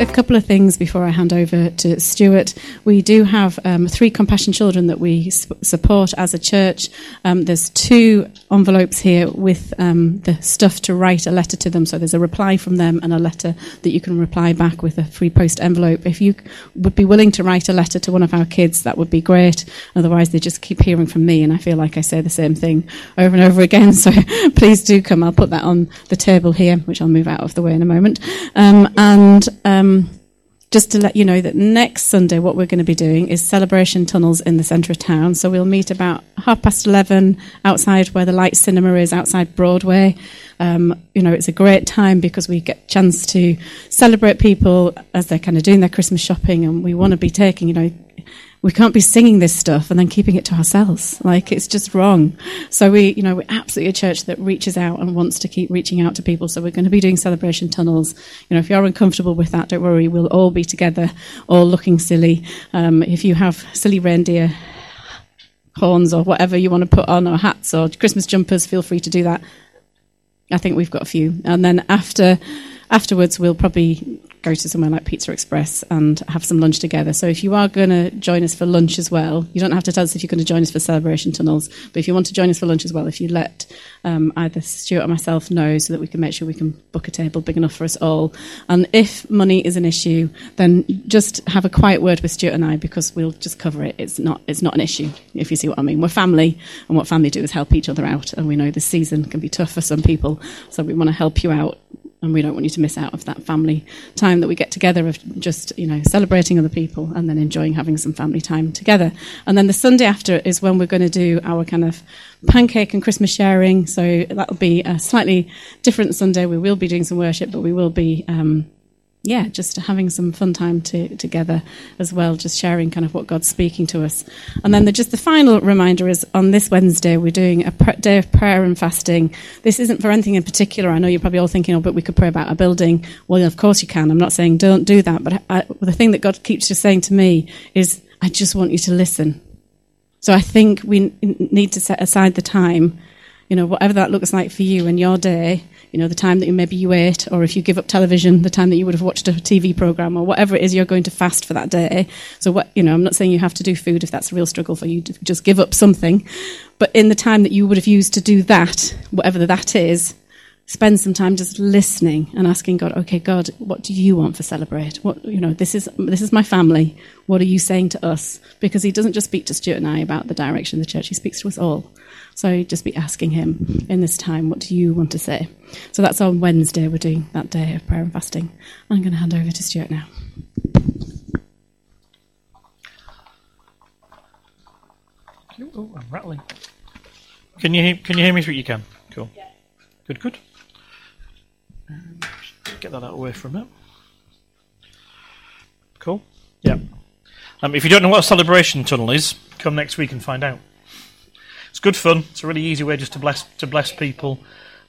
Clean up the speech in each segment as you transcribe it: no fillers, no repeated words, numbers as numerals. a couple of things before I hand over to Stuart. We do have three Compassion children that we support as a church. There's two envelopes here with the stuff to write a letter to them. So there's a reply from them and a letter that you can reply back with, a free post envelope. If you would be willing to write a letter to one of our kids, that would be great. Otherwise, they just keep hearing from me, and I feel like I say the same thing over and over again. So please do come. I'll put that on the table here, which I'll move out of the way in a moment. Just to let you know that next Sunday what we're going to be doing is Celebration Tunnels in the centre of town. So we'll meet about 11:30 outside where the Light Cinema is, outside Broadway. It's a great time because we get a chance to celebrate people as they're kind of doing their Christmas shopping, and we want to be taking, we can't be singing this stuff and then keeping it to ourselves. It's just wrong. So we're absolutely a church that reaches out and wants to keep reaching out to people. So we're going to be doing Celebration Tunnels. If you're uncomfortable with that, don't worry. We'll all be together, all looking silly. If you have silly reindeer horns or whatever you want to put on, or hats or Christmas jumpers, feel free to do that. I think we've got a few. And then afterwards, we'll probably go to somewhere like Pizza Express and have some lunch together. So if you are going to join us for lunch as well, you don't have to tell us if you're going to join us for Celebration Tunnels, but if you want to join us for lunch as well, if you let either Stuart or myself know, so that we can make sure we can book a table big enough for us all. And if money is an issue, then just have a quiet word with Stuart and I, because we'll just cover it. It's not an issue, if you see what I mean. We're family, and what family do is help each other out, and we know this season can be tough for some people, so we want to help you out. And we don't want you to miss out of that family time that we get together of just, celebrating other people and then enjoying having some family time together. And then the Sunday after is when we're going to do our kind of pancake and Christmas sharing. So that'll be a slightly different Sunday. We will be doing some worship, but we will be, just having some fun time together as well, just sharing kind of what God's speaking to us. And then the final reminder is on this Wednesday, we're doing a day of prayer and fasting. This isn't for anything in particular. I know you're probably all thinking, but we could pray about a building. Well, of course you can. I'm not saying don't do that. But the thing that God keeps just saying to me is, I just want you to listen. So I think we need to set aside the time, whatever that looks like for you in your day, the time that you ate, or if you give up television, the time that you would have watched a TV programme, or whatever it is you're going to fast for that day. So I'm not saying you have to do food if that's a real struggle for you, to just give up something. But in the time that you would have used to do that, whatever that is, spend some time just listening and asking God, okay, God, what do you want for Celebrate? This is my family. What are you saying to us? Because he doesn't just speak to Stuart and I about the direction of the church. He speaks to us all. So just be asking him in this time, what do you want to say? So that's on Wednesday. We're doing that day of prayer and fasting. I'm going to hand over to Stuart now. Oh, I'm rattling. Can you hear me? You can. Cool. Yeah. Good. Get that out of the way for a minute. Cool. Yeah. If you don't know what a celebration tunnel is, come next week and find out. It's good fun. It's a really easy way just to bless people.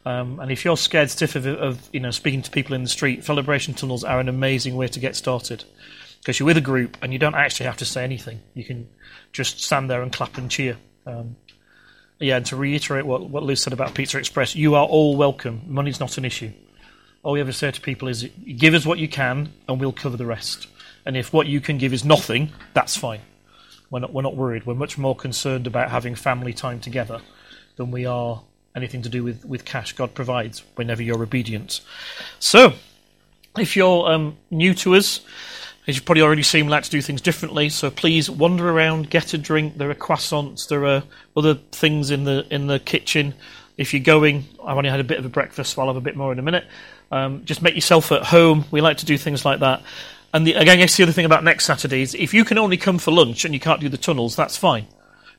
And if you're scared stiff of speaking to people in the street, celebration tunnels are an amazing way to get started, because you're with a group and you don't actually have to say anything. You can just stand there and clap and cheer. And to reiterate what Liz said about Pizza Express, you are all welcome. Money's not an issue. All you ever say to people is, give us what you can and we'll cover the rest. And if what you can give is nothing, that's fine. We're not worried. We're much more concerned about having family time together than we are anything to do with cash. God provides whenever you're obedient. So, if you're new to us, as you've probably already seen, we like to do things differently. So please wander around, get a drink. There are croissants. There are other things in the kitchen. If you're going, I've only had a bit of a breakfast, so I'll have a bit more in a minute. Just make yourself at home. We like to do things like that. And I guess the other thing about next Saturday is, if you can only come for lunch and you can't do the tunnels, that's fine.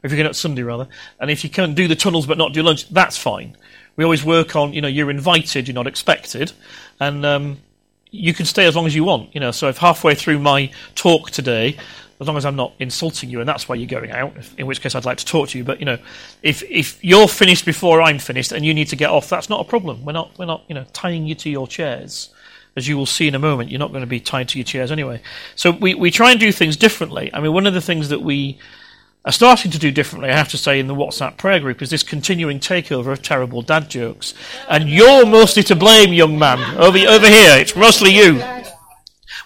If you can on Sunday, rather. And if you can do the tunnels but not do lunch, that's fine. We always work on, you're invited, you're not expected. And you can stay as long as you want. So if halfway through my talk today, as long as I'm not insulting you, and that's why you're going out, in which case I'd like to talk to you. But, if you're finished before I'm finished and you need to get off, that's not a problem. We're not tying you to your chairs. As you will see in a moment, you're not going to be tied to your chairs anyway. So we try and do things differently. One of the things that we are starting to do differently, I have to say, in the WhatsApp prayer group, is this continuing takeover of terrible dad jokes. And you're mostly to blame, young man. Over here, it's mostly you.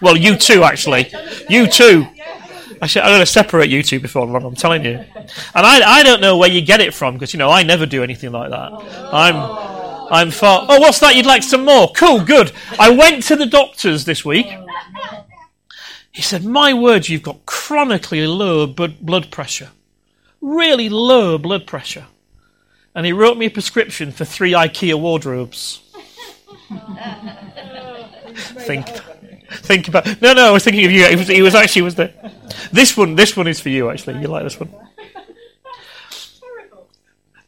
Well, you two, actually. You two. Actually, I'm going to separate you two before long, I'm telling you. And I don't know where you get it from, because, you know, I never do anything like that. I'm far... Oh, what's that? You'd like some more? Cool, good. I went to the doctor's this week. He said, my word, you've got chronically low blood pressure. Really low blood pressure. And he wrote me a prescription for 3 Ikea wardrobes. Think about... No, I was thinking of you. He was there. This one is for you, actually. You like this one?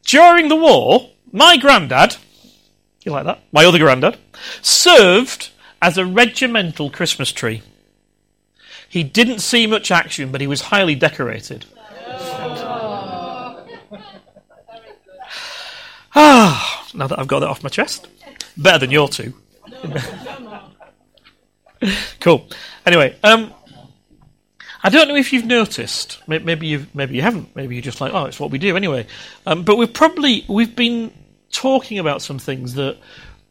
During the war, my granddad, you like that? My other granddad, served as a regimental Christmas tree. He didn't see much action, but he was highly decorated. Ah, now that I've got that off my chest. Better than your two. Cool. Anyway, I don't know if you've noticed. Maybe you haven't. Maybe you're just like, oh, it's what we do anyway. But we've been talking about some things that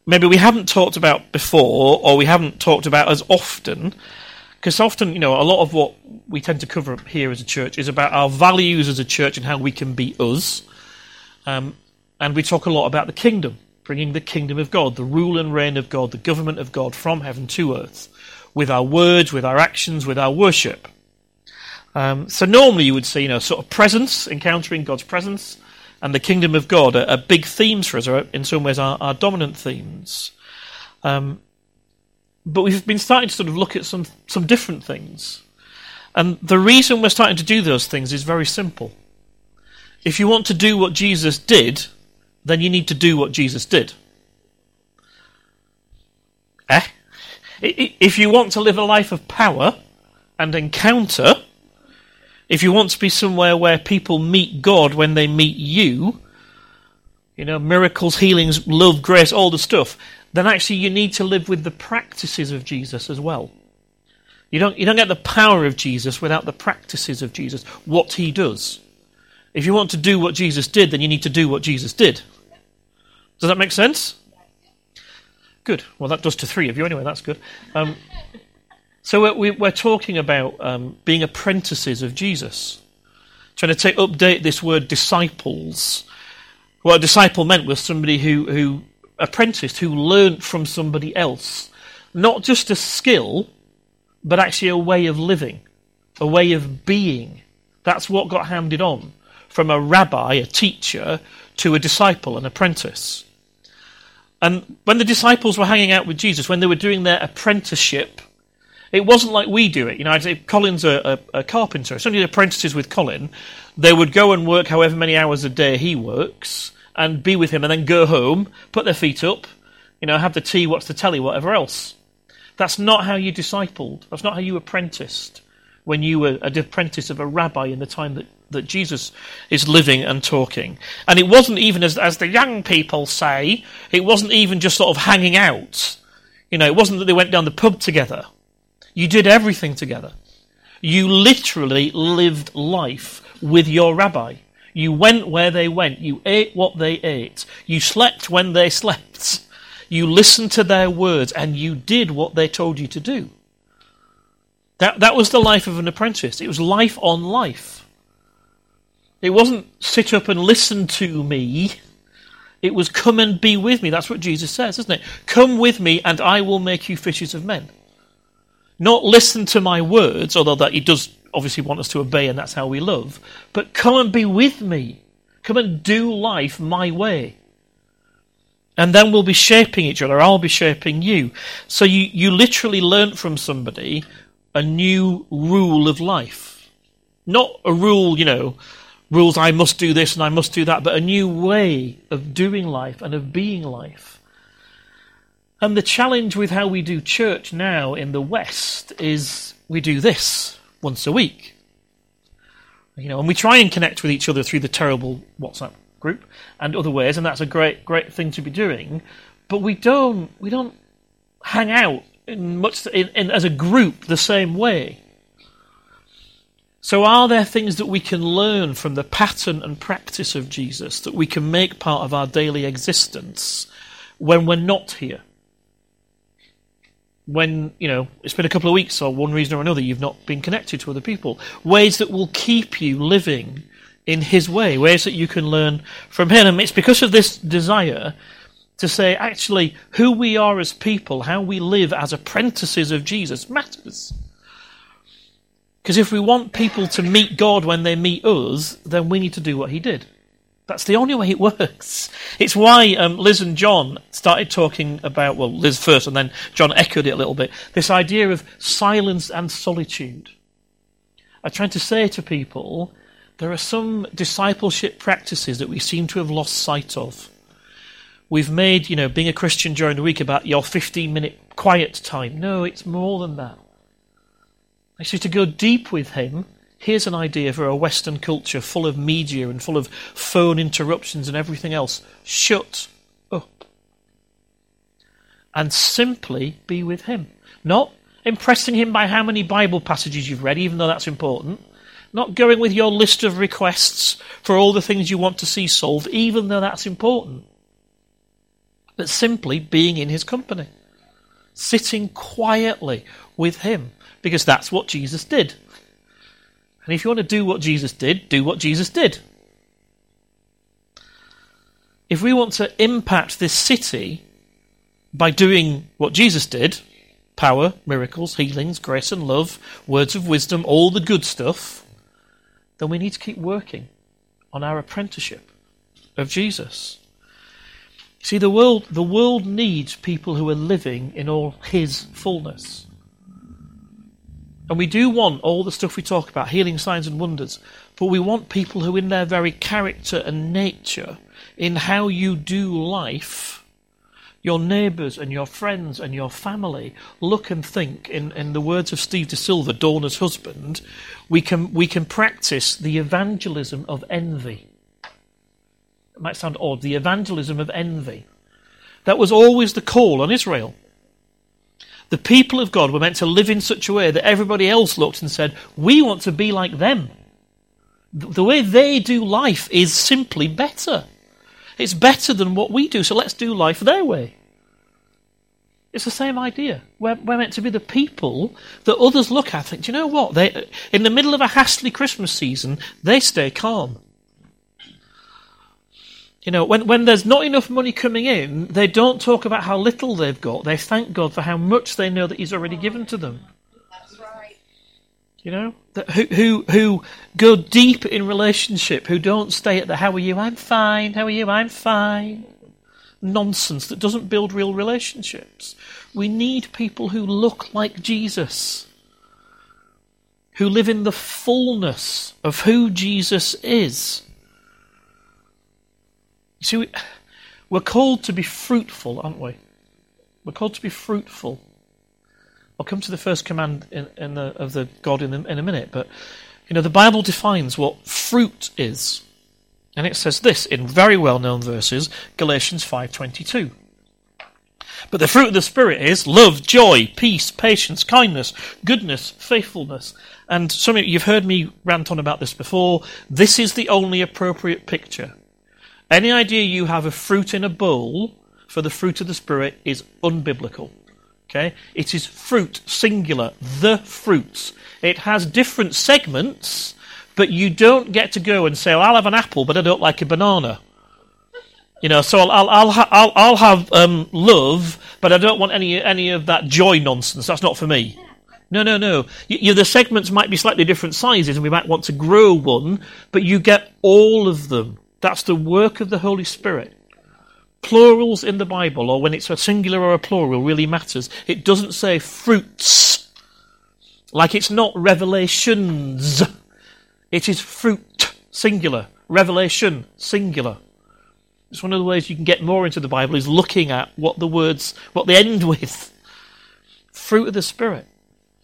maybe we haven't talked about before, or we haven't talked about as often, because often, you know, a lot of what we tend to cover up here as a church is about our values as a church and how we can be us. And we talk a lot about the kingdom, bringing the kingdom of God, the rule and reign of God, the government of God from heaven to earth, with our words, with our actions, with our worship. So normally you would see, you know, sort of presence, encountering God's presence, and the kingdom of God are big themes for us, or in some ways our dominant themes. But we've been starting to sort of look at some different things. And the reason we're starting to do those things is very simple. If you want to do what Jesus did, then you need to do what Jesus did. If you want to live a life of power and encounter, if you want to be somewhere where people meet God when they meet you, you know, miracles, healings, love, grace, all the stuff, then actually you need to live with the practices of Jesus as well. You don't get the power of Jesus without the practices of Jesus, what he does. If you want to do what Jesus did, then you need to do what Jesus did. Does that make sense? Good. Well, that does to 3 of you anyway. That's good. So we're talking about being apprentices of Jesus. Trying to update this word disciples. What a disciple meant was somebody who apprenticed, who learnt from somebody else. Not just a skill, but actually a way of living, a way of being. That's what got handed on. From a rabbi, a teacher, to a disciple, an apprentice. And when the disciples were hanging out with Jesus, when they were doing their apprenticeship, it wasn't like we do it. You know, I'd say Colin's a carpenter. If somebody did apprentices with Colin, they would go and work however many hours a day he works and be with him and then go home, put their feet up, you know, have the tea, watch the telly, whatever else. That's not how you discipled. That's not how you apprenticed when you were an apprentice of a rabbi in the time that Jesus is living and talking. And it wasn't even, as the young people say, it wasn't even just sort of hanging out. You know, it wasn't that they went down the pub together. You did everything together. You literally lived life with your rabbi. You went where they went. You ate what they ate. You slept when they slept. You listened to their words and you did what they told you to do. That was the life of an apprentice. It was life on life. It wasn't sit up and listen to me. It was come and be with me. That's what Jesus says, isn't it? Come with me and I will make you fishers of men. Not listen to my words, although that he does obviously want us to obey and that's how we love, but come and be with me. Come and do life my way. And then we'll be shaping each other. I'll be shaping you. So you literally learnt from somebody a new rule of life. Not a rule, you know, rules, I must do this and I must do that, but a new way of doing life and of being life. And the challenge with how we do church now in the West is we do this once a week. You know, and we try and connect with each other through the terrible WhatsApp group and other ways, and that's a great, great thing to be doing. But we don't hang out in as a group the same way. So are there things that we can learn from the pattern and practice of Jesus that we can make part of our daily existence when we're not here? when, you know, it's been a couple of weeks or one reason or another you've not been connected to other people. Ways that will keep you living in his way, ways that you can learn from him. And it's because of this desire to say, actually, who we are as people, how we live as apprentices of Jesus matters. Because if we want people to meet God when they meet us, then we need to do what he did. That's the only way it works. It's why Liz and John started talking about, well, Liz first and then John echoed it a little bit, this idea of silence and solitude. I'm trying to say to people, there are some discipleship practices that we seem to have lost sight of. We've made, you know, being a Christian during the week about your 15-minute quiet time. No, it's more than that. Actually, to go deep with him, here's an idea for a Western culture full of media and full of phone interruptions and everything else. Shut up. And simply be with him. Not impressing him by how many Bible passages you've read, even though that's important. Not going with your list of requests for all the things you want to see solved, even though that's important. But simply being in his company. Sitting quietly with him. Because that's what Jesus did. And if you want to do what Jesus did, do what Jesus did. If we want to impact this city by doing what Jesus did, power, miracles, healings, grace and love, words of wisdom, all the good stuff, then we need to keep working on our apprenticeship of Jesus. See, the world needs people who are living in all his fullness. And we do want all the stuff we talk about, healing, signs and wonders, but we want people who in their very character and nature, in how you do life, your neighbours and your friends and your family, look and think, in the words of Steve DeSilva, Dorna's husband, we can practice the evangelism of envy. It might sound odd, the evangelism of envy. That was always the call on Israel. The people of God were meant to live in such a way that everybody else looked and said, we want to be like them. The way they do life is simply better. It's better than what we do, so let's do life their way. It's the same idea. We're meant to be the people that others look at and think, do you know what? They, in the middle of a hastily Christmas season, they stay calm. You know, when there's not enough money coming in, they don't talk about how little they've got. They thank God for how much they know that he's already given to them. That's right. You know, who go deep in relationship, who don't stay at the how are you, I'm fine, how are you, I'm fine. Nonsense that doesn't build real relationships. We need people who look like Jesus, who live in the fullness of who Jesus is. You see, we're called to be fruitful, aren't we? We're called to be fruitful. I'll come to the first command of God in a minute, but you know the Bible defines what fruit is, and it says this in very well-known verses, Galatians 5:22. But the fruit of the Spirit is love, joy, peace, patience, kindness, goodness, faithfulness. And some of you've heard me rant on about this before. This is the only appropriate picture. Any idea you have of fruit in a bowl for the fruit of the Spirit is unbiblical. Okay? It is fruit, singular, the fruits. It has different segments, but you don't get to go and say, well, I'll have an apple, but I don't like a banana. You know, so I'll have love, but I don't want any of that joy nonsense. That's not for me. No. You, the segments might be slightly different sizes, and we might want to grow one, but you get all of them. That's the work of the Holy Spirit. Plurals in the Bible, or when it's a singular or a plural, really matters. It doesn't say fruits. Like it's not revelations. It is fruit, singular. Revelation, singular. It's one of the ways you can get more into the Bible is looking at what the words, what they end with. Fruit of the Spirit.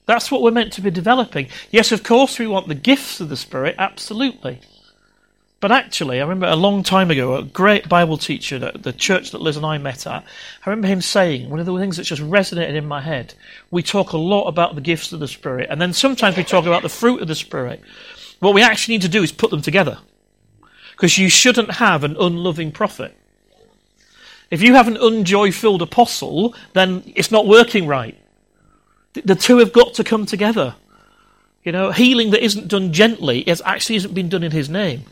That's what we're meant to be developing. Yes, of course we want the gifts of the Spirit, absolutely. But actually, I remember a long time ago, a great Bible teacher at the church that Liz and I met at, I remember him saying, one of the things that just resonated in my head, we talk a lot about the gifts of the Spirit, and then sometimes we talk about the fruit of the Spirit. What we actually need to do is put them together. Because you shouldn't have an unloving prophet. If you have an unjoy-filled apostle, then it's not working right. The two have got to come together. You know, healing that isn't done gently isn't been done in his name.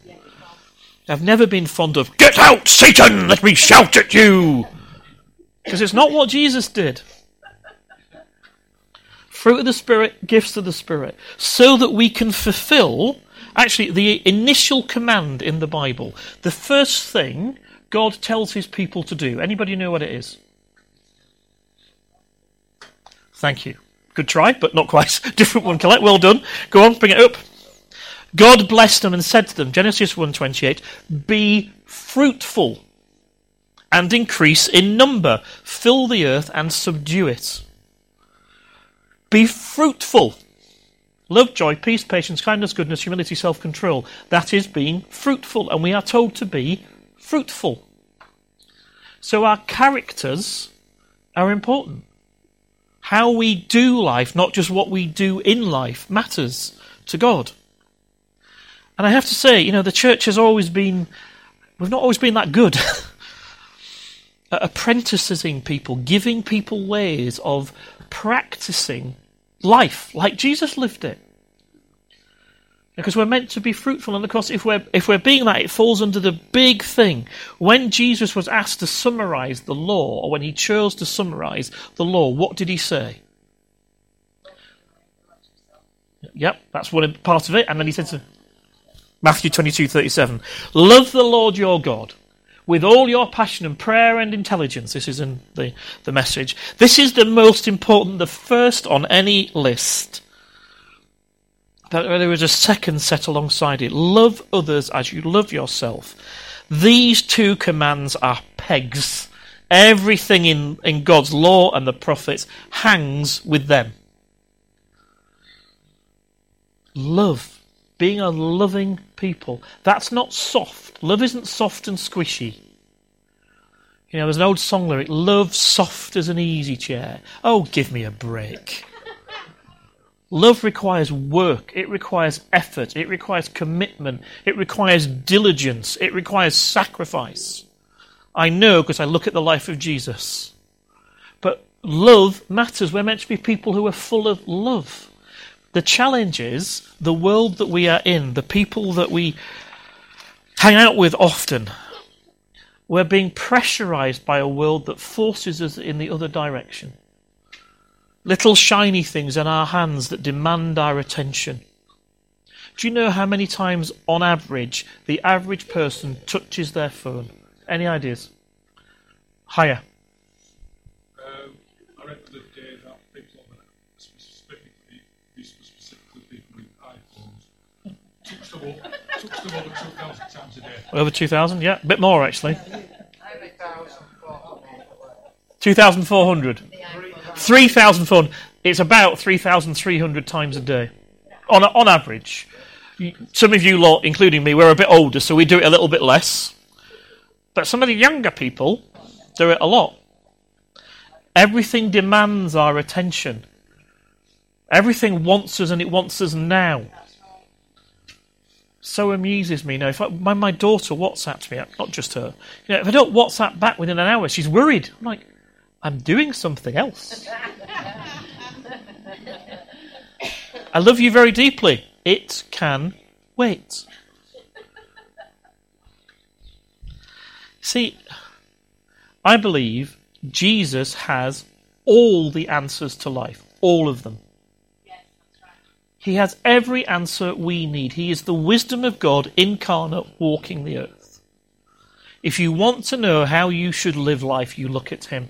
I've never been fond of, "Get out, Satan, let me shout at you!" Because it's not what Jesus did. Fruit of the Spirit, gifts of the Spirit. So that we can fulfill, actually, the initial command in the Bible. The first thing God tells his people to do. Anybody know what it is? Thank you. Good try, but not quite. Different one, Colette. Well done. Go on, bring it up. God blessed them and said to them, Genesis 1:28, "Be fruitful and increase in number. Fill the earth and subdue it." Be fruitful. Love, joy, peace, patience, kindness, goodness, humility, self-control. That is being fruitful, and we are told to be fruitful. So our characters are important. How we do life, not just what we do in life, matters to God. And I have to say, you know, the church has always been, we've not always been that good at apprenticing people, giving people ways of practicing life like Jesus lived it. Because we're meant to be fruitful, and of course if we're being that, it falls under the big thing. When Jesus was asked to summarize the law, or when he chose to summarize the law, what did he say? Yep, that's one part of it. And then he said to Matthew 22:37, "Love the Lord your God with all your passion and prayer and intelligence." This is in the Message. This is the most important, the first on any list. But there is a second set alongside it. Love others as you love yourself. These two commands are pegs. Everything in God's law and the prophets hangs with them. Love. Being a loving people. That's not soft. Love isn't soft and squishy. You know, there's an old song lyric, "Love soft as an easy chair." Oh, give me a break. Love requires work. It requires effort. It requires commitment. It requires diligence. It requires sacrifice. I know, because I look at the life of Jesus. But love matters. We're meant to be people who are full of love. The challenge is the world that we are in, the people that we hang out with often. We're being pressurized by a world that forces us in the other direction. Little shiny things in our hands that demand our attention. Do you know how many times, on average, the average person touches their phone? Any ideas? Higher. I read the other day that people on the specifically people with iPhones, touch them over 2,000 times a day. Over 2,000, yeah, a bit more actually. 2,400. 3,400. It's about 3,300 times a day, on average. Some of you lot, including me, we're a bit older, so we do it a little bit less. But some of the younger people do it a lot. Everything demands our attention. Everything wants us, and it wants us now. So amuses me. You know, if my daughter WhatsApps me, not just her. You know, if I don't WhatsApp back within an hour, she's worried. I'm like, I'm doing something else. I love you very deeply. It can wait. See, I believe Jesus has all the answers to life. All of them. He has every answer we need. He is the wisdom of God incarnate walking the earth. If you want to know how you should live life, you look at him.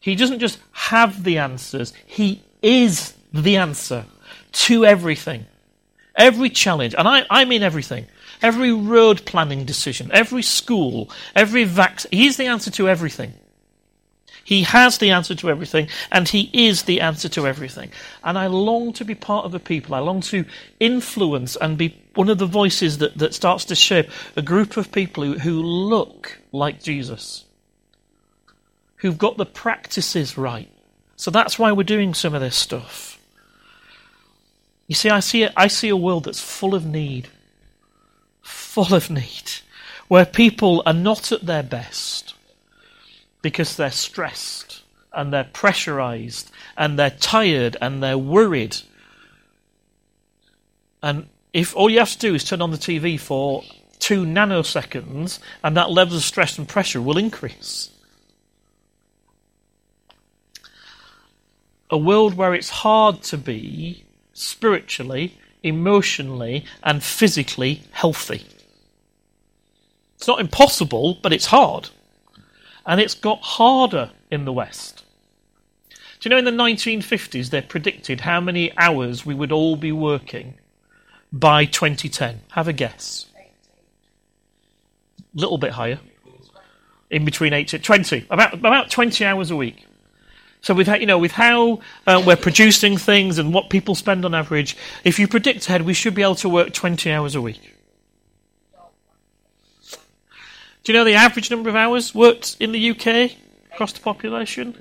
He doesn't just have the answers. He is the answer to everything. Every challenge, and I mean everything. Every road planning decision, every school, every vaccine. He's the answer to everything. He has the answer to everything, and he is the answer to everything. And I long to be part of a people. I long to influence and be one of the voices that starts to shape a group of people who look like Jesus, who've got the practices right. So that's why we're doing some of this stuff. You see, I see a world that's full of need, where people are not at their best because they're stressed, and they're pressurized and they're tired and they're worried. And if all you have to do is turn on the TV for 2 nanoseconds, and that level of stress and pressure will increase. A world where it's hard to be spiritually, emotionally, and physically healthy. It's not impossible, but it's hard. And it's got harder in the West. Do you know in the 1950s they predicted how many hours we would all be working by 2010? Have a guess. A little bit higher. In between 8 to 20. About 20 hours a week. So with how we're producing things and what people spend on average, if you predict ahead, we should be able to work 20 hours a week. Do you know the average number of hours worked in the UK across the population?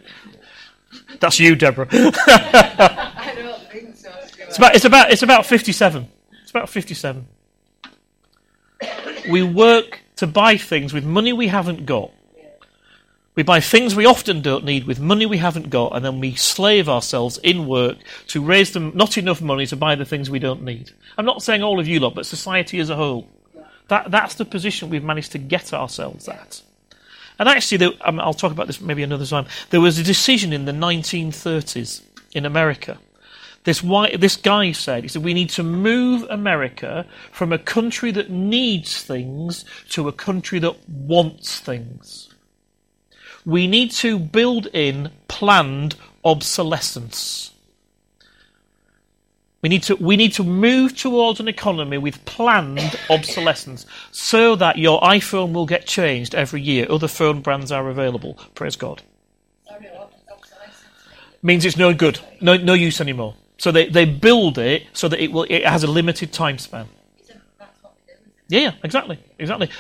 That's you, Deborah. I don't think so. It's about 57. It's about 57. We work to buy things with money we haven't got. We buy things we often don't need with money we haven't got, and then we slave ourselves in work to raise them not enough money to buy the things we don't need. I'm not saying all of you lot, but society as a whole. That's the position we've managed to get ourselves at. And actually, I'll talk about this maybe another time, there was a decision in the 1930s in America. This guy said, we need to move America from a country that needs things to a country that wants things. We need to build in planned obsolescence. We need to move towards an economy with planned obsolescence so that your iPhone will get changed every year. Other phone brands are available. Praise God. Sorry, what does obsolescence mean? Means it's no good. No use anymore. So they build it so that it has a limited time span. Yeah, exactly.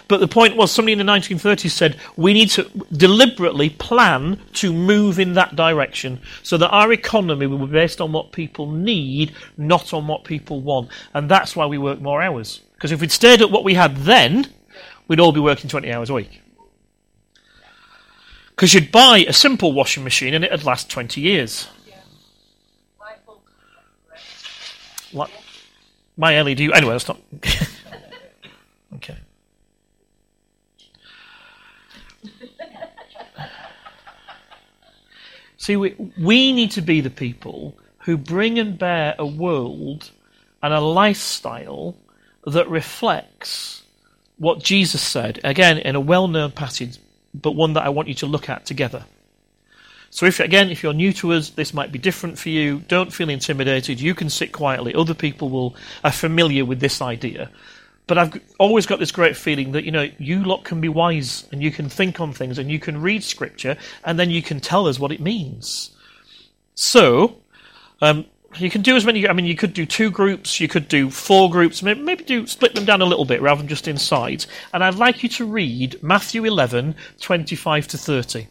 But the point was, somebody in the 1930s said, we need to deliberately plan to move in that direction so that our economy will be based on what people need, not on what people want. And that's why we work more hours. Because if we'd stayed at what we had then, we'd all be working 20 hours a week. Because you'd buy a simple washing machine and it'd last 20 years. Like my LED... Anyway, that's not... Okay. See, we need to be the people who bring and bear a world and a lifestyle that reflects what Jesus said, again, in a well-known passage, but one that I want you to look at together. So if you're new to us, this might be different for you. Don't feel intimidated. You can sit quietly. Other people are familiar with this idea. But I've always got this great feeling that, you lot can be wise and you can think on things and you can read Scripture and then you can tell us what it means. So, you can do as many... you could do 2 groups, you could do 4 groups, maybe split them down a little bit rather than just inside. And I'd like you to read Matthew 11, 25 to 30.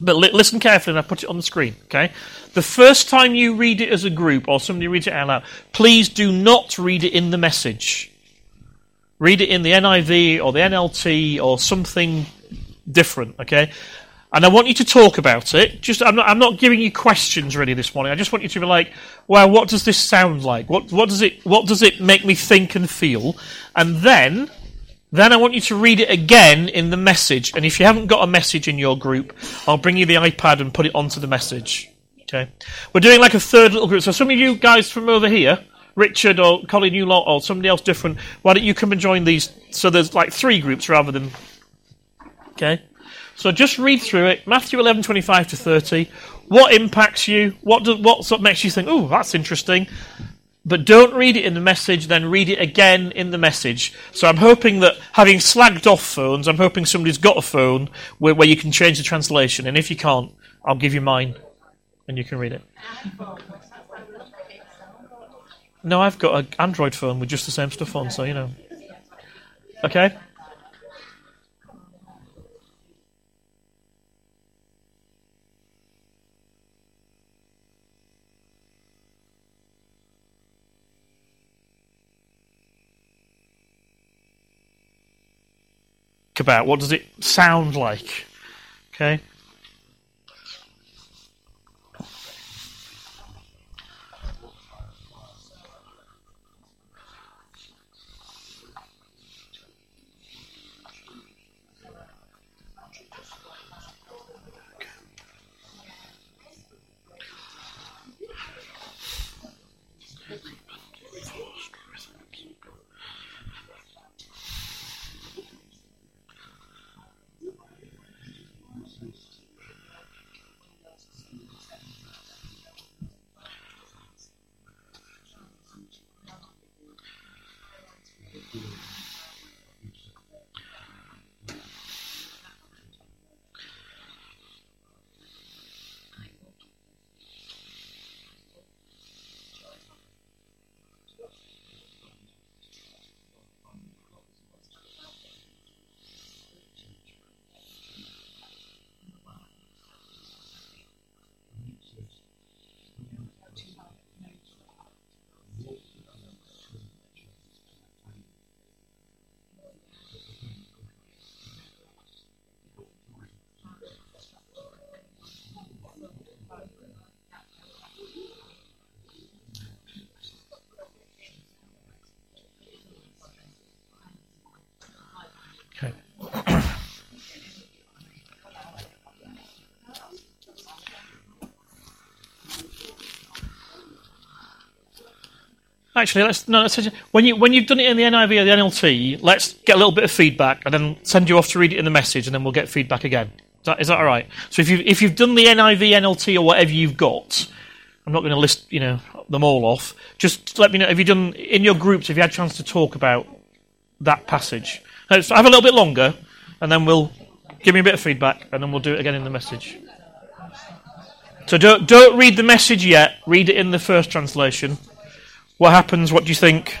But listen carefully, and I put it on the screen, okay? The first time you read it as a group or somebody reads it out loud, please do not read it in the Message. Read it in the NIV or the NLT or something different, okay? And I want you to talk about it. I'm not giving you questions really this morning. I just want you to be like, "Wow, what does this sound like? What does it make me think and feel?" And then I want you to read it again in the Message. And if you haven't got a Message in your group, I'll bring you the iPad and put it onto the Message. Okay? We're doing like a third little group. So some of you guys from over here, Richard or Colin, you lot, or somebody else different, why don't you come and join these? So there's like 3 groups rather than... Okay? So just read through it. Matthew 11, 25 to 30. What impacts you? What makes you think, oh, that's interesting? But don't read it in the Message, then read it again in the Message. So I'm hoping that, having slagged off phones, I'm hoping somebody's got a phone where you can change the translation. And if you can't, I'll give you mine and you can read it. No, I've got an Android phone with just the same stuff on, so Okay? About what does it sound like? Okay? Actually, when you've done it in the NIV or the NLT, let's get a little bit of feedback and then send you off to read it in the Message, and then we'll get feedback again. Is that all right? So if you've done the NIV, NLT, or whatever you've got, I'm not going to list them all off. Just let me know if you've done in your groups. If you had a chance to talk about that passage, let's have a little bit longer, and then we'll give me a bit of feedback, and then we'll do it again in the Message. So don't read the Message yet. Read it in the first translation. What happens? What do you think?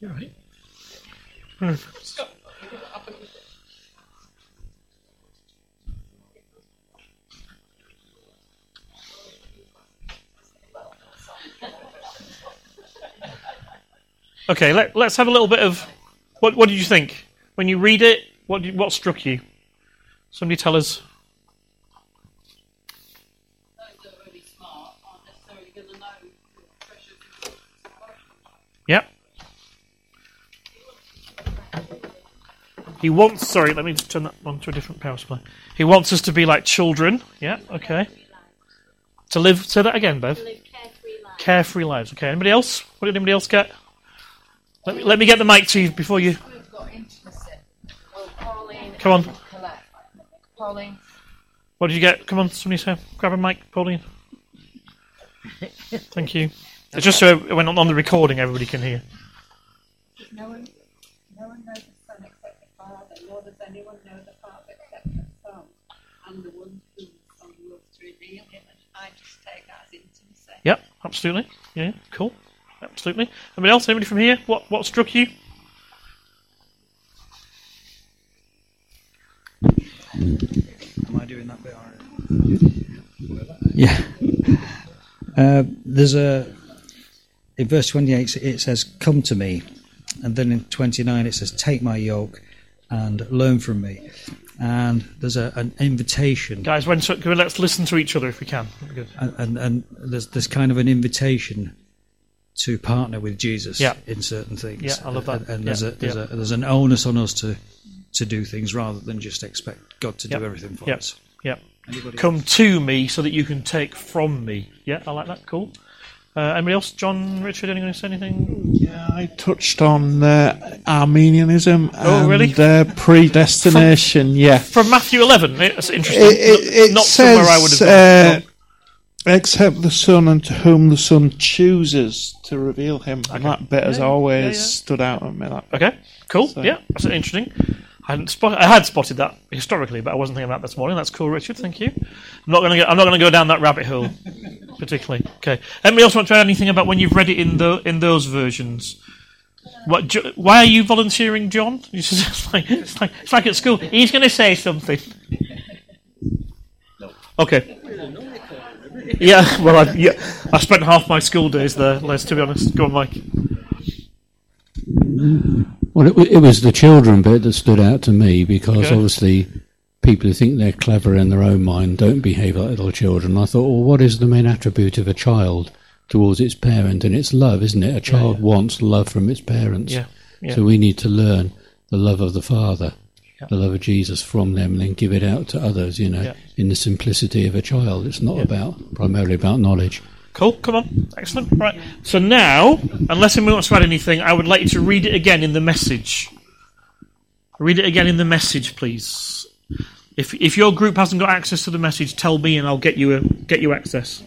You're right. Okay, let's have a little bit of what did you think when you read it? What struck you? Somebody tell us. Let me turn that on to a different power supply. He wants us to be like children. Yeah, okay. Say that again, Bev. To live carefree lives. Carefree lives. Okay, anybody else? What did anybody else get? Let me get the mic to you before you... We've got intimacy. Well, Pauline... Come on. Pauline. What did you get? Come on, somebody say. Grab a mic, Pauline. Thank you. Okay. It's just so when on the recording everybody can hear. No one knows the Son except the Father, nor does anyone know the Father except the Son, and the one whom the Son loves to reveal him. And I just take that as intimacy. Yep, absolutely. Yeah, cool. Absolutely. Anybody else? Anybody from here? What struck you? Am I doing that bit already? Yeah. In verse 28 it says, "Come to me." And then in 29 it says, "Take my yoke and learn from me." And there's an invitation. Guys, let's listen to each other if we can. Good. And there's kind of an invitation to partner with Jesus in certain things. Yeah, I love that. And there's an onus on us to do things rather than just expect God to do everything for us. Yeah. Come to me so that you can take from me. Yeah, I like that. Cool. Anybody else? John, Richard, anyone say anything? Yeah, I touched on Arminianism and predestination. From Matthew 11, that's interesting. It not says, somewhere I would have gone. Except the Son, and to whom the Son chooses to reveal him. Okay. And that bit has always stood out at me. Okay, cool. So. Yeah, that's interesting. I had spotted that historically, but I wasn't thinking about that this morning. That's cool, Richard. Thank you. I'm not going to go down that rabbit hole, particularly. Okay. Anybody else want to add anything about when you've read it in those versions? Why are you volunteering, John? It's like at school. He's going to say something. No. Okay. Yeah. Well, I spent half my school days there. Les, to be honest. Go on, Mike. Well, it was the children bit that stood out to me because obviously people who think they're clever in their own mind don't behave like little children. I thought, well, what is the main attribute of a child towards its parent? And it's love, isn't it? A child wants love from its parents. Yeah. Yeah. So we need to learn the love of the Father, the love of Jesus from them, and then give it out to others, in the simplicity of a child. It's not primarily about knowledge. Cool, come on. Excellent. Right. So now, unless anyone wants to add anything, I would like you to read it again in the Message. Read it again in the Message, please. If your group hasn't got access to the Message, tell me and I'll get you access.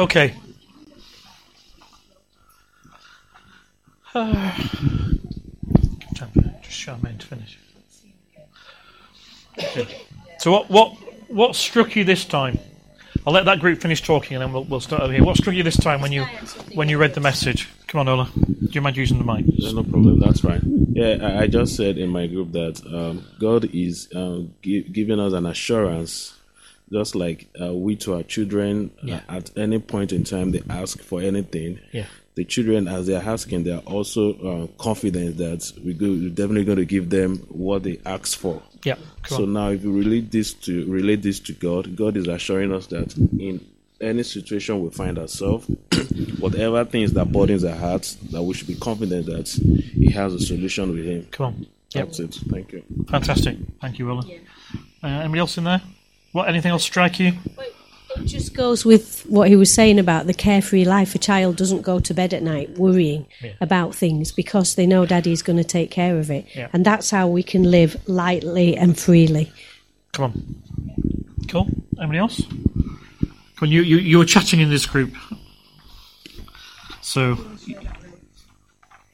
Okay. Just show me to finish. Good. So what struck you this time? I'll let that group finish talking and then we'll start over here. What struck you this time when you read the message? Come on, Ola. Do you mind using the mic? Yeah, no problem. That's right. Yeah, I just said in my group that God is giving us an assurance. Just like we to our children, at any point in time, they ask for anything. Yeah. The children, as they're asking, they're also confident that we're definitely going to give them what they ask for. Yeah. So now if you relate this to God, God is assuring us that in any situation we find ourselves, whatever things that burdens our hearts, that we should be confident that He has a solution with Him. Come on. That's it. Thank you. Fantastic. Thank you, Willa. Yeah. Anybody else in there? What? Anything else strike you? Wait. It just goes with what he was saying about the carefree life. A child doesn't go to bed at night worrying about things because they know Daddy's going to take care of it. Yeah. And that's how we can live lightly and freely. Come on. Cool. Anybody else? Come on, you were chatting in this group. So you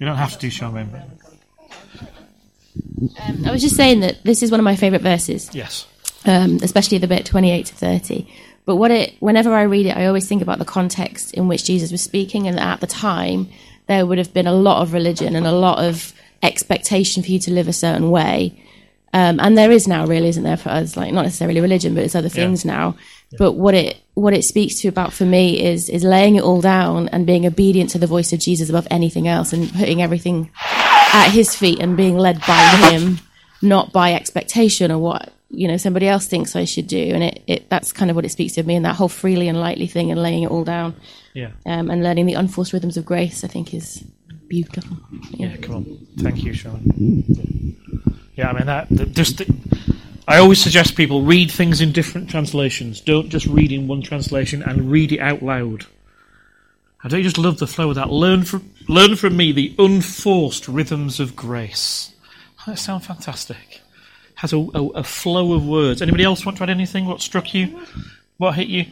don't have to do Charmaine. I was just saying that this is one of my favourite verses. Yes. Especially the bit 28 to 30. But whenever I read it, I always think about the context in which Jesus was speaking, and at the time, there would have been a lot of religion and a lot of expectation for you to live a certain way. And there is now, really, isn't there, for us? Like, not necessarily religion, but it's other things now. Yeah. But what it speaks to about for me is laying it all down and being obedient to the voice of Jesus above anything else, and putting everything at his feet and being led by him, not by expectation or what somebody else thinks I should do. And that's kind of what it speaks to me, and that whole freely and lightly thing and laying it all down. Yeah. And learning the unforced rhythms of grace, I think, is beautiful. Yeah, come on. Thank you, Sean. Yeah, I mean, I always suggest people read things in different translations. Don't just read in one translation and read it out loud. I don't just love the flow of that. Learn from me the unforced rhythms of grace. That sounds fantastic. Has a flow of words. Anybody else want to add anything? What struck you? What hit you?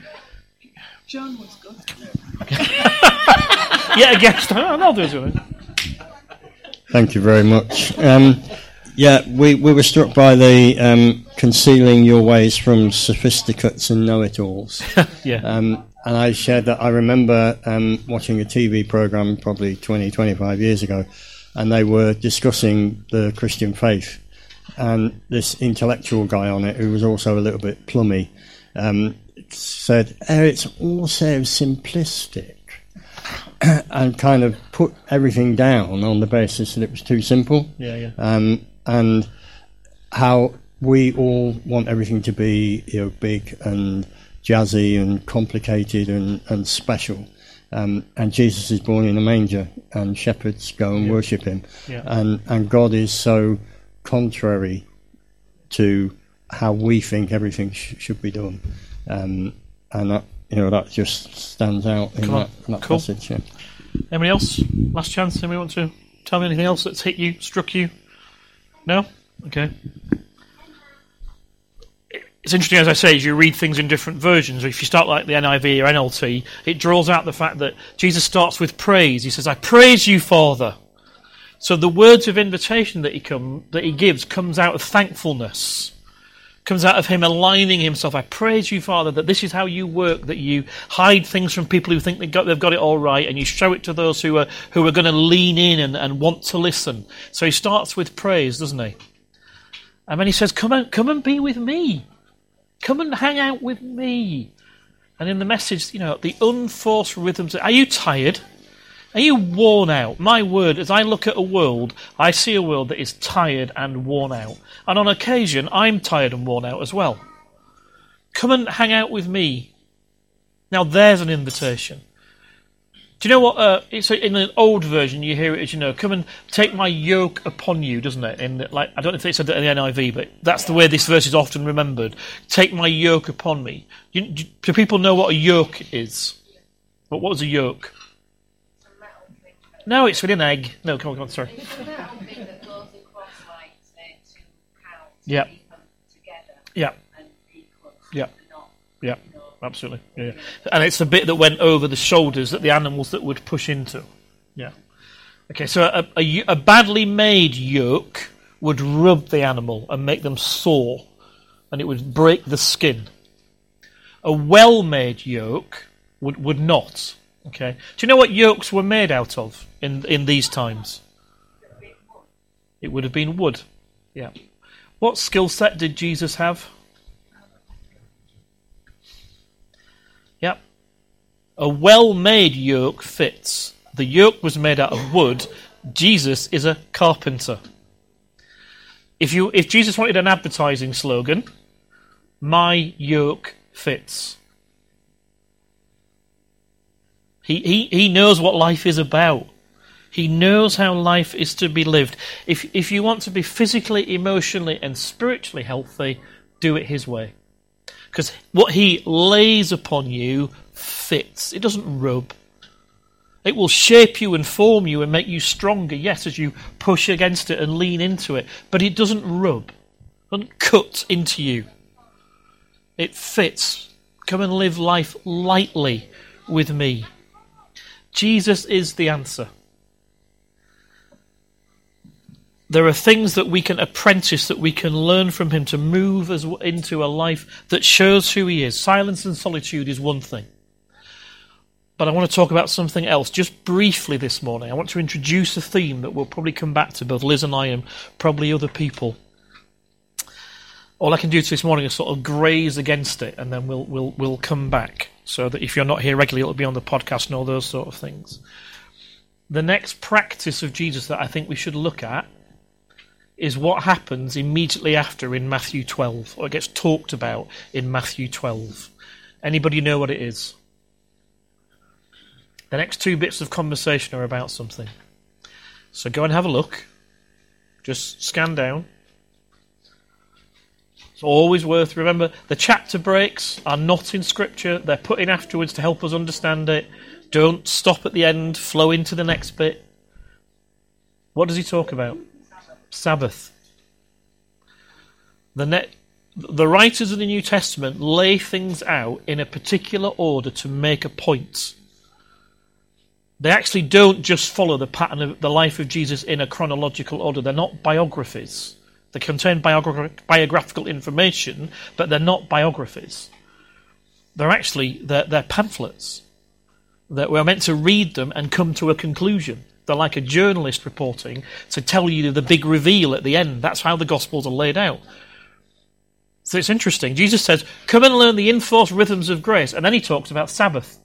John was good. Yeah, I guess. Thank you very much. We were struck by the concealing your ways from sophisticates and know-it-alls. Yeah. And I shared that I remember watching a TV programme probably 20, 25 years ago, and they were discussing the Christian faith. And this intellectual guy on it, who was also a little bit plummy, said, it's also simplistic, and kind of put everything down on the basis that it was too simple. Yeah. And how we all want everything to be big and jazzy and complicated and special. And Jesus is born in a manger, and shepherds go and worship him. Yeah. And God is so contrary to how we think everything should be done, and that that just stands out in that passage. Yeah. Anybody else? Last chance. Anybody want to tell me anything else that's hit you, struck you? No? Okay. It's interesting, as I say, as you read things in different versions. If you start like the NIV or NLT, it draws out the fact that Jesus starts with praise. He says, "I praise you, Father." So the words of invitation that he gives comes out of thankfulness, comes out of him aligning himself. I praise you, Father, that this is how you work, that you hide things from people who think they've got it all right, and you show it to those who are going to lean in and want to listen. So he starts with praise, doesn't he? And then he says, come and be with me. Come and hang out with me. And in the Message, the unforced rhythms. Are you tired? Are you worn out? My word, as I look at a world, I see a world that is tired and worn out. And on occasion, I'm tired and worn out as well. Come and hang out with me. Now there's an invitation. Do you know what? In an old version, you hear it as, come and take my yoke upon you, doesn't it? I don't know if they said that in the NIV, but that's the way this verse is often remembered. Take my yoke upon me. Do people know what a yoke is? But what was a yoke? No, it's with an egg. No, come on, sorry. It's a metal thing that goes across, like, say, two cows. Yeah. Keep them together. Yeah. And equal. Yeah. Yeah. Absolutely. Yeah. And it's the bit that went over the shoulders that the animals that would push into. Yeah. Okay. So a badly made yoke would rub the animal and make them sore, and it would break the skin. A well-made yoke would not. Okay. Do you know what yokes were made out of in these times? It would have been wood. Yeah. What skill set did Jesus have? Yeah. A well-made yoke fits. The yoke was made out of wood. Jesus is a carpenter. If Jesus wanted an advertising slogan, my yoke fits. He knows what life is about. He knows how life is to be lived. If you want to be physically, emotionally, and spiritually healthy, do it his way. Because what he lays upon you fits. It doesn't rub. It will shape you and form you and make you stronger, yes, as you push against it and lean into it. But it doesn't rub. It doesn't cut into you. It fits. Come and live life lightly with me. Jesus is the answer. There are things that we can apprentice, that we can learn from him to move us into a life that shows who he is. Silence and solitude is one thing. But I want to talk about something else just briefly this morning. I want to introduce a theme that we'll probably come back to, both Liz and I and probably other people. All I can do this morning is sort of graze against it, and then we'll come back, so that if you're not here regularly, it'll be on the podcast and all those sort of things. The next practice of Jesus that I think we should look at is what happens immediately after in Matthew 12, or it gets talked about in Matthew 12. Anybody know what it is? The next two bits of conversation are about something. So go and have a look. Just scan down. It's always worth, remember, the chapter breaks are not in Scripture. They're put in afterwards to help us understand it. Don't stop at the end. Flow into the next bit. What does he talk about? Sabbath. The writers of the New Testament lay things out in a particular order to make a point. They actually don't just follow the pattern of the life of Jesus in a chronological order. They're not biographies. They contain biographical information, but they're not biographies. They're pamphlets that we're meant to read them and come to a conclusion. They're like a journalist reporting to tell you the big reveal at the end. That's how the Gospels are laid out. So it's interesting. Jesus says, come and learn the enforced rhythms of grace. And then he talks about Sabbath.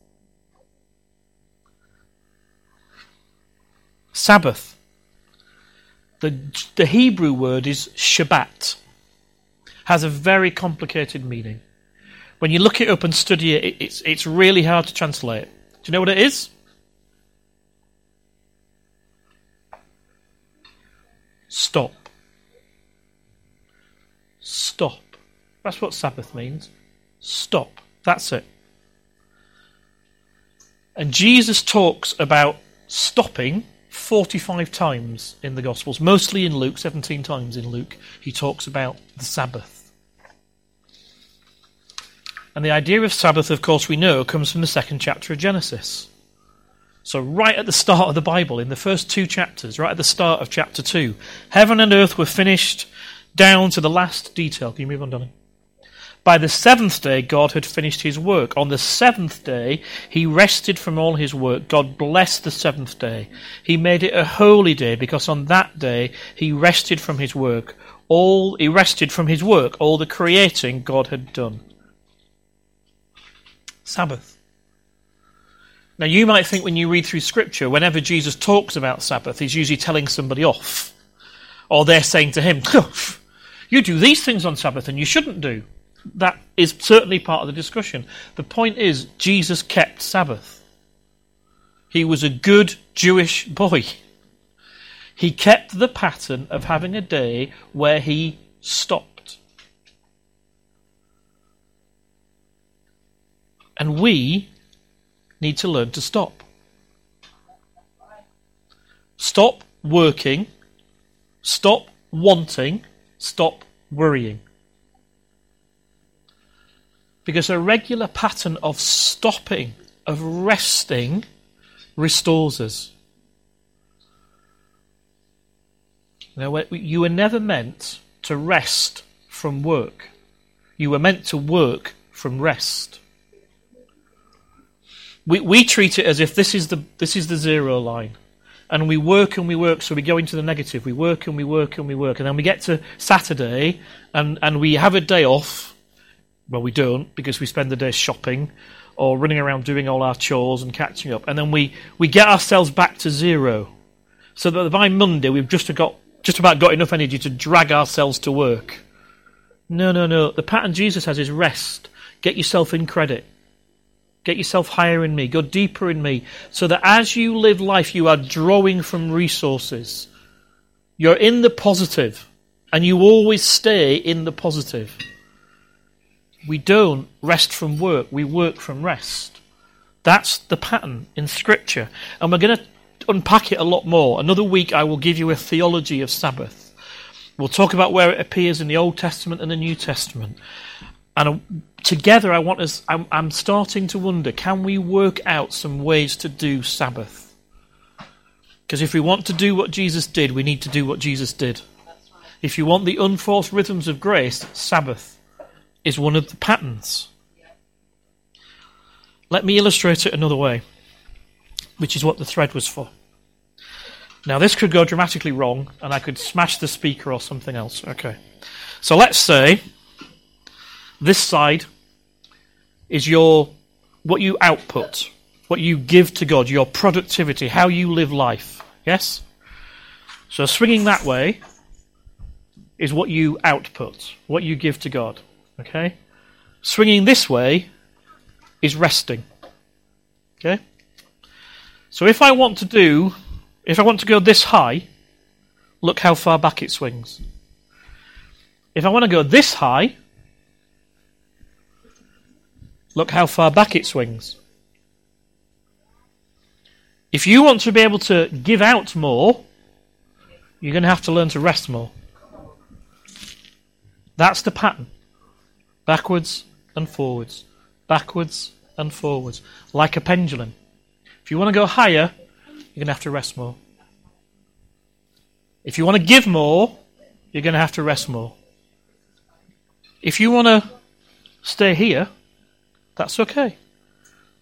Sabbath. The Hebrew word is Shabbat. Has a very complicated meaning. When you look it up and study it, it's really hard to translate. Do you know what it is? Stop. Stop. That's what Sabbath means. Stop. That's it. And Jesus talks about stopping 45 times in the Gospels, mostly in Luke, 17 times in Luke, he talks about the Sabbath. And the idea of Sabbath, of course, we know, comes from the second chapter of Genesis. So right at the start of the Bible, in the first two chapters, right at the start of chapter 2, heaven and earth were finished down to the last detail. Can you move on, Donnie? By the seventh day, God had finished his work. On the seventh day, he rested from all his work. God blessed the seventh day. He made it a holy day, because on that day, he rested from his work. All the creating God had done. Sabbath. Now, you might think when you read through Scripture, whenever Jesus talks about Sabbath, he's usually telling somebody off. Or they're saying to him, you do these things on Sabbath and you shouldn't do. That is certainly part of the discussion. The point is, Jesus kept Sabbath. He was a good Jewish boy. He kept the pattern of having a day where he stopped. And we need to learn to stop. Stop working. Stop wanting. Stop worrying. Because a regular pattern of stopping, of resting, restores us. Now, you were never meant to rest from work. You were meant to work from rest. We treat it as if this is the zero line. And we work, so we go into the negative. We work, and then we get to Saturday, and we have a day off. Well, we don't, because we spend the day shopping or running around doing all our chores and catching up. And then we get ourselves back to zero, so that by Monday we've just about got enough energy to drag ourselves to work. No. The pattern Jesus has is rest. Get yourself in credit. Get yourself higher in me. Go deeper in me. So that as you live life, you are drawing from resources. You're in the positive. And you always stay in the positive. We don't rest from work. We work from rest. That's the pattern in Scripture. And we're going to unpack it a lot more. Another week I will give you a theology of Sabbath. We'll talk about where it appears in the Old Testament and the New Testament. And together I want us, I'm starting to wonder, can we work out some ways to do Sabbath? Because if we want to do what Jesus did, we need to do what Jesus did. That's right. If you want the unforced rhythms of grace, Sabbath is one of the patterns. Yeah. Let me illustrate it another way, which is what the thread was for. Now this could go dramatically wrong, and I could smash the speaker or something else. Okay, so let's say this side is your, what you output, what you give to God, your productivity, how you live life. Yes? So swinging that way is what you output, what you give to God. Okay? Swinging this way is resting. Okay? So if I want to go this high, look how far back it swings. If I want to go this high, look how far back it swings. If you want to be able to give out more, you're going to have to learn to rest more. That's the pattern. Backwards and forwards. Backwards and forwards. Like a pendulum. If you want to go higher, you're going to have to rest more. If you want to give more, you're going to have to rest more. If you want to stay here, that's okay.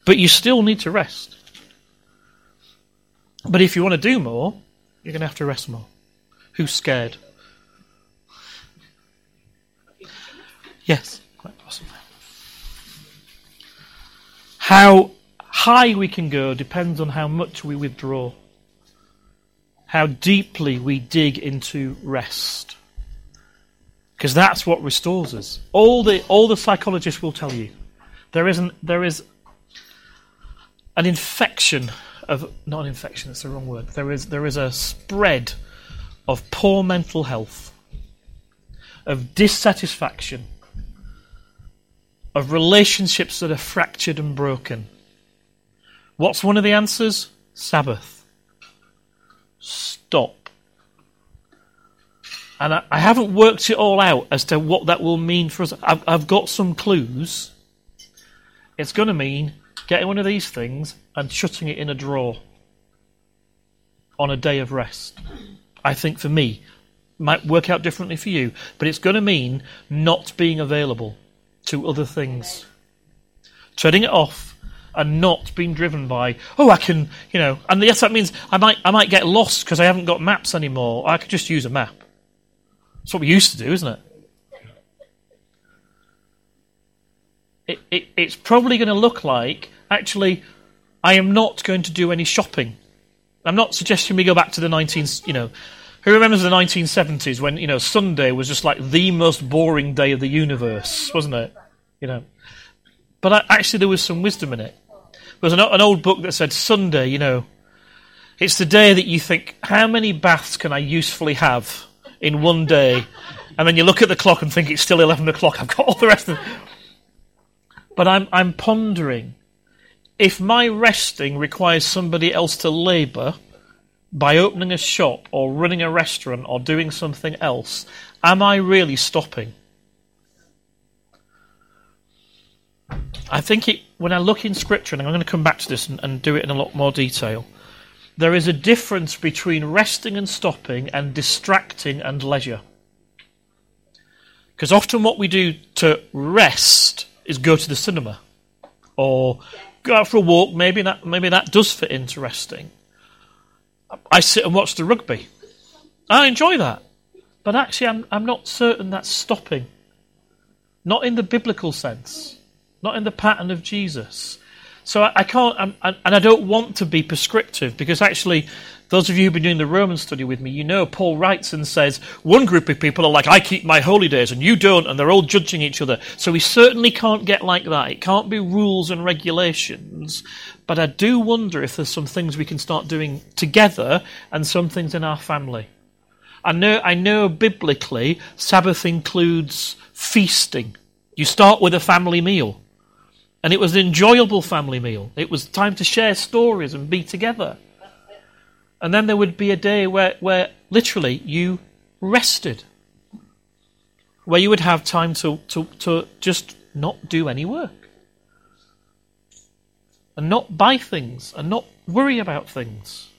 But you still need to rest. But if you want to do more, you're going to have to rest more. Who's scared? Yes, quite possibly. How high we can go depends on how much we withdraw. How deeply we dig into rest. Because that's what restores us. All the psychologists will tell you. There is an infection of, not an infection, that's the wrong word. There is a spread of poor mental health, of dissatisfaction, of relationships that are fractured and broken. What's one of the answers? Sabbath. Stop. And I haven't worked it all out as to what that will mean for us. I've got some clues. It's going to mean getting one of these things and shutting it in a drawer on a day of rest. I think for me, might work out differently for you, but it's going to mean not being available to other things. Treading it off and not being driven by, I can, and yes, that means I might get lost because I haven't got maps anymore. I could just use a map. That's what we used to do, isn't it? It's probably going to look like, actually, I am not going to do any shopping. I'm not suggesting we go back to the 19th, who remembers the 1970s when, Sunday was just like the most boring day of the universe, wasn't it? But actually there was some wisdom in it. There was an old book that said, Sunday, it's the day that you think, how many baths can I usefully have in one day? And then you look at the clock and think, it's still 11 o'clock, I've got all the rest of it. But I'm pondering, if my resting requires somebody else to labour by opening a shop or running a restaurant or doing something else, am I really stopping? I think when I look in Scripture, and I'm going to come back to this and do it in a lot more detail, there is a difference between resting and stopping and distracting and leisure. Because often what we do to rest is go to the cinema or go out for a walk. Maybe that does fit into resting. I sit and watch the rugby. I enjoy that. But actually, I'm not certain that's stopping. Not in the biblical sense. Not in the pattern of Jesus. So I can't, and I don't want to be prescriptive, because actually, those of you who've been doing the Roman study with me, you know Paul writes and says, one group of people are like, I keep my holy days and you don't, and they're all judging each other. So we certainly can't get like that. It can't be rules and regulations. But I do wonder if there's some things we can start doing together and some things in our family. I know biblically, Sabbath includes feasting. You start with a family meal. And it was an enjoyable family meal. It was time to share stories and be together. And then there would be a day where literally you rested. Where you would have time to just not do any work. And not buy things. And not worry about things.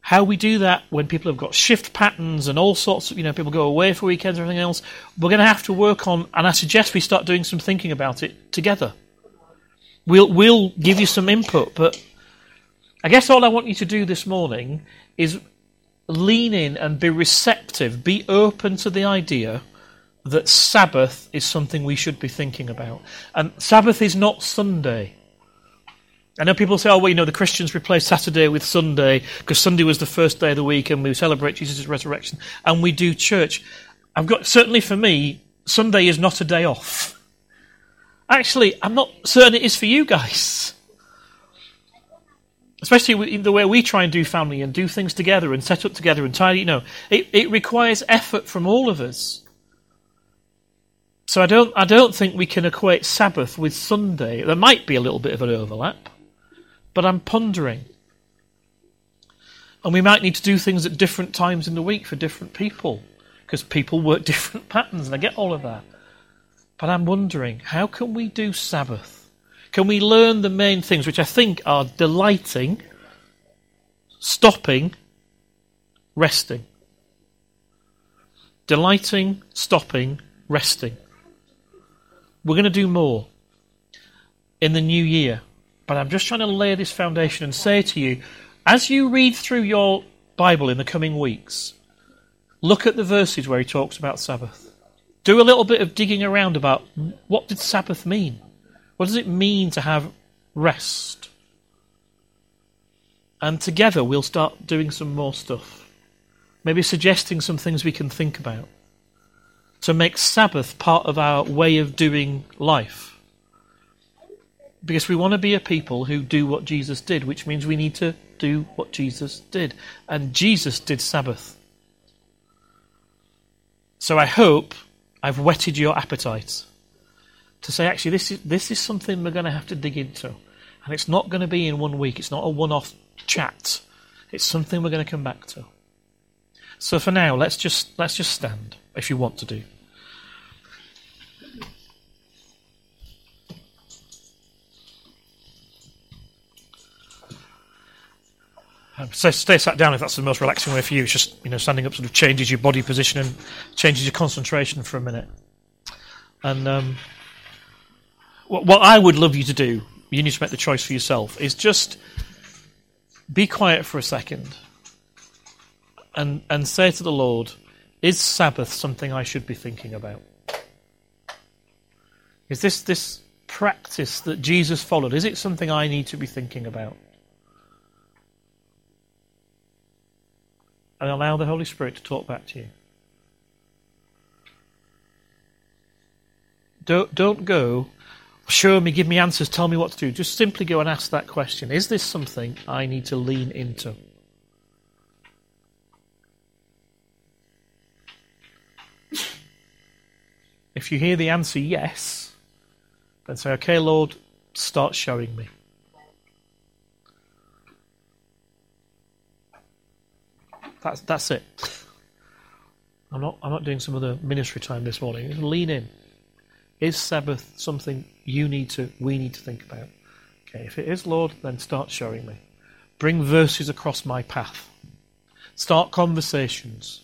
How we do that when people have got shift patterns and all sorts of, people go away for weekends and everything else, we're going to have to work on, and I suggest we start doing some thinking about it together. We'll give you some input, but I guess all I want you to do this morning is lean in and be receptive, be open to the idea that Sabbath is something we should be thinking about. And Sabbath is not Sunday. I know people say, the Christians replaced Saturday with Sunday because Sunday was the first day of the week and we celebrate Jesus' resurrection and we do church. Certainly for me, Sunday is not a day off. Actually, I'm not certain it is for you guys. Especially in the way we try and do family and do things together and set up together and tidy. It requires effort from all of us. So I don't think we can equate Sabbath with Sunday. There might be a little bit of an overlap. But I'm pondering. And we might need to do things at different times in the week for different people, because people work different patterns, and I get all of that. But I'm wondering, how can we do Sabbath? Can we learn the main things, which I think are delighting, stopping, resting? Delighting, stopping, resting. We're going to do more in the new year. But I'm just trying to lay this foundation and say to you, as you read through your Bible in the coming weeks, look at the verses where he talks about Sabbath. Do a little bit of digging around about what did Sabbath mean? What does it mean to have rest? And together we'll start doing some more stuff. Maybe suggesting some things we can think about to make Sabbath part of our way of doing life. Because we want to be a people who do what Jesus did, which means we need to do what Jesus did. And Jesus did Sabbath. So I hope I've whetted your appetite to say, actually, this is something we're going to have to dig into. And it's not going to be in 1 week. It's not a one-off chat. It's something we're going to come back to. So for now, let's just stand, if you want to do. Stay sat down if that's the most relaxing way for you. It's just, standing up sort of changes your body position and changes your concentration for a minute. And what I would love you to do, you need to make the choice for yourself, is just be quiet for a second and say to the Lord, is Sabbath something I should be thinking about? Is this practice that Jesus followed, is it something I need to be thinking about? And allow the Holy Spirit to talk back to you. Don't go, show me, give me answers, tell me what to do. Just simply go and ask that question. Is this something I need to lean into? If you hear the answer yes, then say, okay, Lord, start showing me. That's it. I'm not doing some other ministry time this morning. Just lean in. Is Sabbath something we need to think about? Okay, if it is, Lord, then start showing me. Bring verses across my path. Start conversations.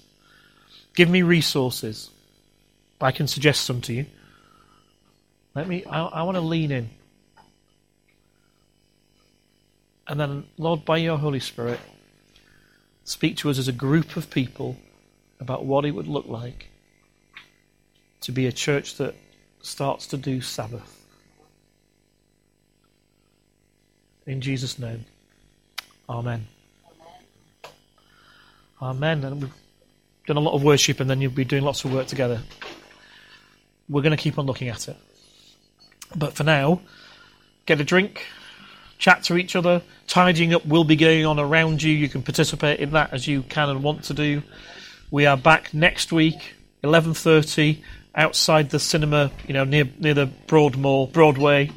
Give me resources. I can suggest some to you. I want to lean in. And then, Lord, by your Holy Spirit, speak to us as a group of people about what it would look like to be a church that starts to do Sabbath. In Jesus' name. Amen. Amen. And we've done a lot of worship, and then you'll be doing lots of work together. We're going to keep on looking at it. But for now, get a drink, chat to each other. Tidying up will be going on around you. You can participate in that as you can and want to do. We are back next week, 11:30, outside the cinema, near the Broadway.